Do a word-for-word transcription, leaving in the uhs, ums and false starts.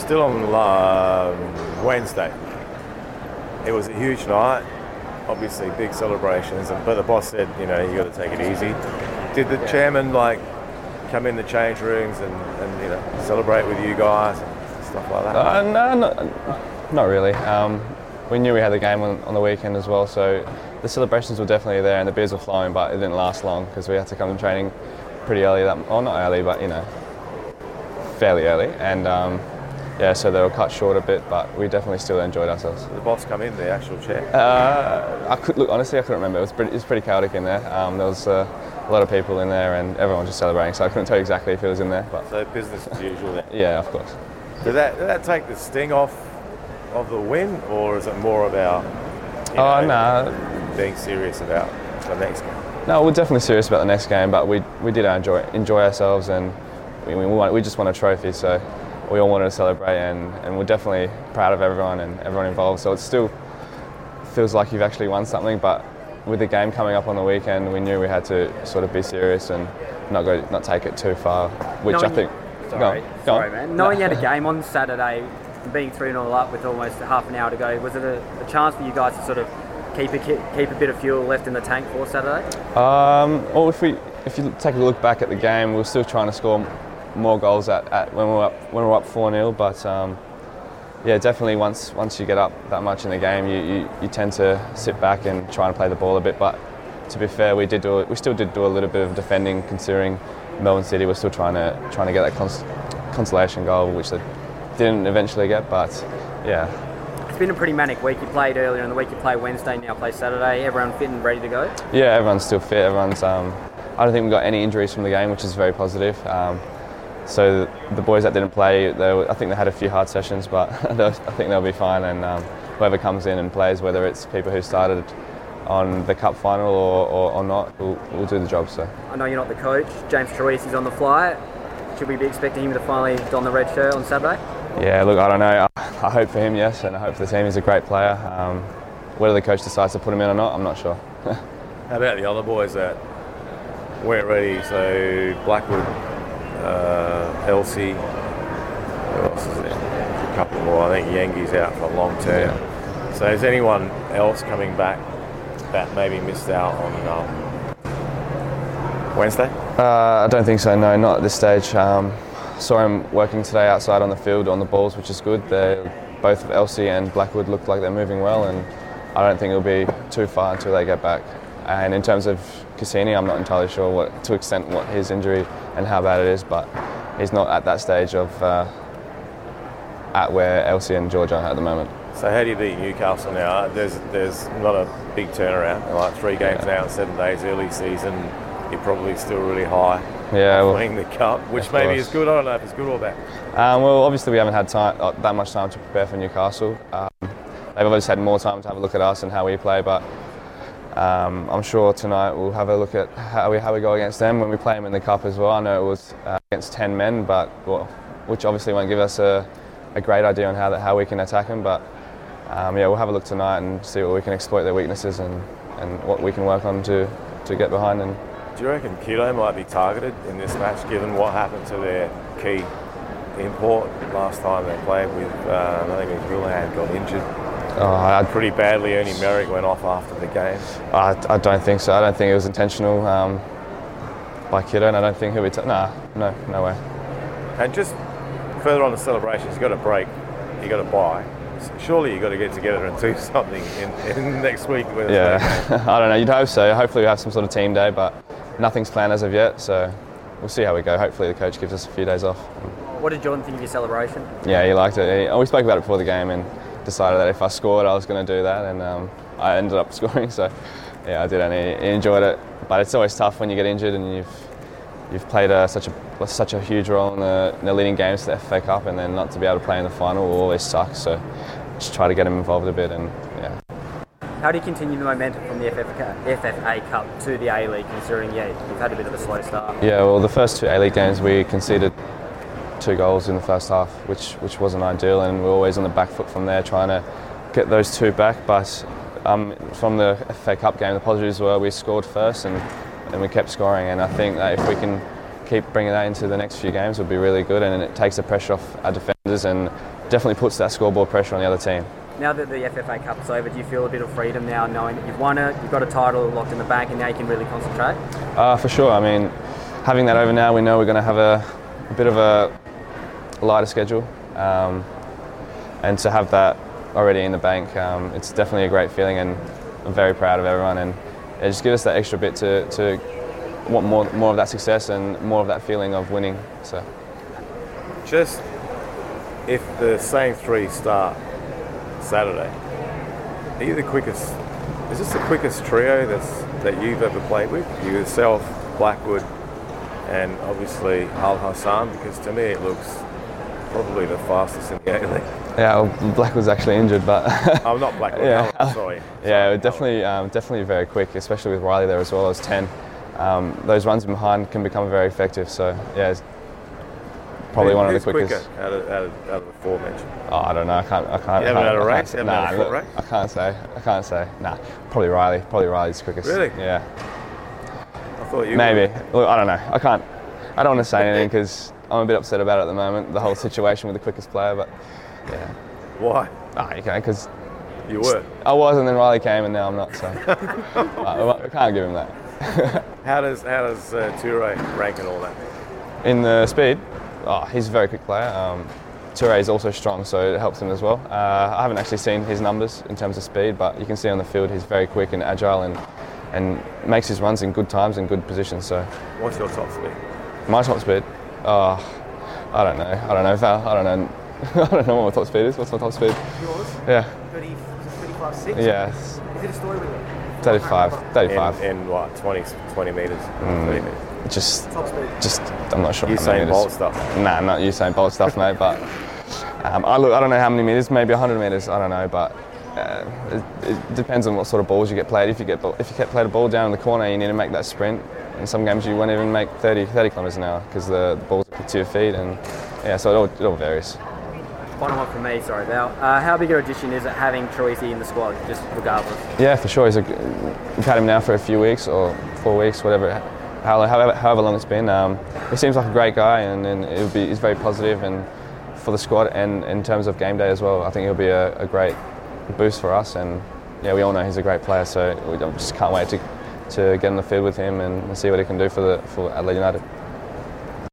still on uh, Wednesday. It was a huge night, obviously big celebrations, but the boss said, you know, you got to take it easy. Did the yeah. chairman like come in the change rooms and, and you know celebrate with you guys and stuff like that? Uh, no, not, not really. Um, we knew we had the game on, on the weekend as well, so the celebrations were definitely there and the beers were flowing, but it didn't last long because we had to come to training pretty early, that, or not early, but you know, fairly early, and um, yeah, so they were cut short a bit, but we definitely still enjoyed ourselves. Did the boss come in, the actual chair? Uh, I could, look, honestly, I couldn't remember. It was pretty, it was pretty chaotic in there. Um, there was uh, a lot of people in there and everyone was just celebrating, so I couldn't tell you exactly if it was in there. But so business as usual then? Yeah, of course. Did that, did that take the sting off of the win, or is it more about you know, oh, nah. being serious about the next game? No, we're definitely serious about the next game, but we we did enjoy enjoy ourselves, and we we, want, we just won a trophy, so we all wanted to celebrate, and, and we're definitely proud of everyone and everyone involved. So it still feels like you've actually won something, but with the game coming up on the weekend, we knew we had to sort of be serious and not go, not take it too far, which knowing I think... You, sorry, go on, go sorry on. man. Knowing no. you had a game on Saturday, being three and all up with almost half an hour to go, was it a, a chance for you guys to sort of keep a, keep a bit of fuel left in the tank for Saturday? Um, well, if we if you take a look back at the game, we were still trying to score more goals at, at when we were up when we were up four nil, but um, yeah, definitely once once you get up that much in the game, you, you, you tend to sit back and try and play the ball a bit. But to be fair, we did do we still did do a little bit of defending, considering Melbourne City were still trying to trying to get that cons- consolation goal, which they didn't eventually get. But yeah, it's been a pretty manic week. You played earlier in the week. You play Wednesday, now play Saturday. Everyone fit and ready to go? Yeah, everyone's still fit. Everyone's. Um, I don't think we got any injuries from the game, which is very positive. Um, So the boys that didn't play, they were, I think they had a few hard sessions, but I think they'll be fine. And um, whoever comes in and plays, whether it's people who started on the cup final or, or, or not, we'll, we'll do the job. So I know you're not the coach. James Troisi is on the fly. Should we be expecting him to finally don the red shirt on Saturday? Yeah, look, I don't know. I, I hope for him, yes, and I hope for the team. He's a great player. Um, whether the coach decides to put him in or not, I'm not sure. How about the other boys that weren't ready? So Blackwood. Uh, Elsie, who else is there? A couple more. I think Yengi's out for long term. Yeah. So is anyone else coming back that maybe missed out on um, Wednesday? Uh, I don't think so. No, not at this stage. Um, saw him working today outside on the field on the balls, which is good. They both of Elsie and Blackwood look like they're moving well, and I don't think it'll be too far until they get back. And in terms of Cassini, I'm not entirely sure what to extent what his injury and how bad it is, but he's not at that stage of uh, at where Elsie and George are at the moment. So how do you beat Newcastle now? There's there's not a big turnaround. Like three games yeah. now in seven days, early season. You're probably still really high. Yeah, well, winning the cup, which maybe course. is good. I don't know if it's good or bad. Um, well, obviously we haven't had time uh, that much time to prepare for Newcastle. Um, they've obviously had more time to have a look at us and how we play, but. Um, I'm sure tonight we'll have a look at how we how we go against them when we play them in the cup as well. I know it was uh, against ten men, but well, which obviously won't give us a, a great idea on how that, how we can attack them. But um, yeah, we'll have a look tonight and see what we can exploit their weaknesses and, and what we can work on to, to get behind. And do you reckon Kilo might be targeted in this match, given what happened to their key import last time they played with? Uh, I think his real hand got injured. Oh, I, pretty badly. Ernie Merrick went off after the game. I, I don't think so. I don't think it was intentional um, by Kiddo, and I don't think he'll be... T- nah, no, no way. And just further on the celebrations, you've got to break, you got to buy. Surely you've got to get together and do something in, in next week. Yeah, I don't know. You'd hope so. Hopefully we have some sort of team day, but nothing's planned as of yet, so we'll see how we go. Hopefully the coach gives us a few days off. What did Jordan think of your celebration? Yeah, he liked it. He, we spoke about it before the game, and decided that if I scored, I was going to do that, and um, I ended up scoring. So, yeah, I did, and he enjoyed it. But it's always tough when you get injured, and you've you've played a, such a such a huge role in the, in the leading games to the F F A Cup, and then not to be able to play in the final will always suck. So, just try to get him involved a bit, and yeah. How do you continue the momentum from the F F A Cup to the A-League, considering yeah you've had a bit of a slow start? Yeah, well, the first two A-League games we conceded two goals in the first half, which which wasn't ideal, and we're always on the back foot from there trying to get those two back. But um, from the F F A Cup game, the positives were we scored first and, and we kept scoring, and I think that if we can keep bringing that into the next few games, it'll be really good, and it takes the pressure off our defenders and definitely puts that scoreboard pressure on the other team. Now that the F F A Cup's over, do you feel a bit of freedom now, knowing that you've won it, you've got a title locked in the bank, and now you can really concentrate? Uh, for sure. I mean, having that over now, we know we're going to have a, a bit of a lighter schedule. Um, and to have that already in the bank, um, it's definitely a great feeling, and I'm very proud of everyone. And it just gives us that extra bit to, to want more, more of that success and more of that feeling of winning. So, just if the same three start Saturday, are you the quickest? Is this the quickest trio that's that you've ever played with? You yourself, Blackwood, and obviously Al Hassan, because to me it looks probably the fastest in the A-League. Yeah, well, Blackwood's actually injured, but I'm oh, not Blackwood. Yeah, no, sorry. Yeah, sorry. definitely, um, definitely very quick, especially with Riley there as well as ten. Um, those runs behind can become very effective. So yeah. It's Probably Who, one of the quickest. Out of, out, of, out of the four mentioned? Oh, I don't know. I can't. I can't. You haven't had a race. Nah, had a foot race? I can't say. I can't say. Nah, probably Riley. Probably Riley's quickest. Really? Yeah. I thought you. Maybe. Were. Look, I don't know. I can't. I don't want to say anything because I'm a bit upset about it at the moment. The whole situation with the quickest player, but yeah. Why? Ah, okay, because you were. I was, and then Riley came, and now I'm not. So I can't give him that. How does how does uh, Toure rank in all that? In the speed. Oh, he's a very quick player. Um, Toure is also strong, so it helps him as well. Uh, I haven't actually seen his numbers in terms of speed, but you can see on the field he's very quick and agile, and and makes his runs in good times and good positions. So, what's your top speed? My top speed? Oh, I don't know. I don't know, Val. I don't know. I don't know what my top speed is. What's my top speed? Yours? Yeah. thirty, thirty-five, six? Yes. Is it a story with you? thirty-five, thirty-five. In, in what, twenty, twenty metres? Mm. thirty metres. Just, just, I'm not sure. Usain Bolt stuff. Nah, not Usain Bolt stuff, mate. But um, I look, I don't know how many meters. Maybe one hundred meters. I don't know, but uh, it, it depends on what sort of balls you get played. If you get, if you get played a ball down in the corner, you need to make that sprint. In some games, you won't even make thirty, thirty kilometers an hour because the, the balls are to your feet, and yeah, so it all, it all varies. Final one from me, sorry Val. Uh, how big an addition is it having Troisi in the squad, just regardless? Yeah, for sure. He's a, we've had him now for a few weeks or four weeks, whatever. It, However, however long it's been, um, he seems like a great guy, and, and it'll be, he's very positive and for the squad, and in terms of game day as well. I think he'll be a, a great boost for us, and yeah, we all know he's a great player, so we just can't wait to to get on the field with him and see what he can do for the for Adelaide United.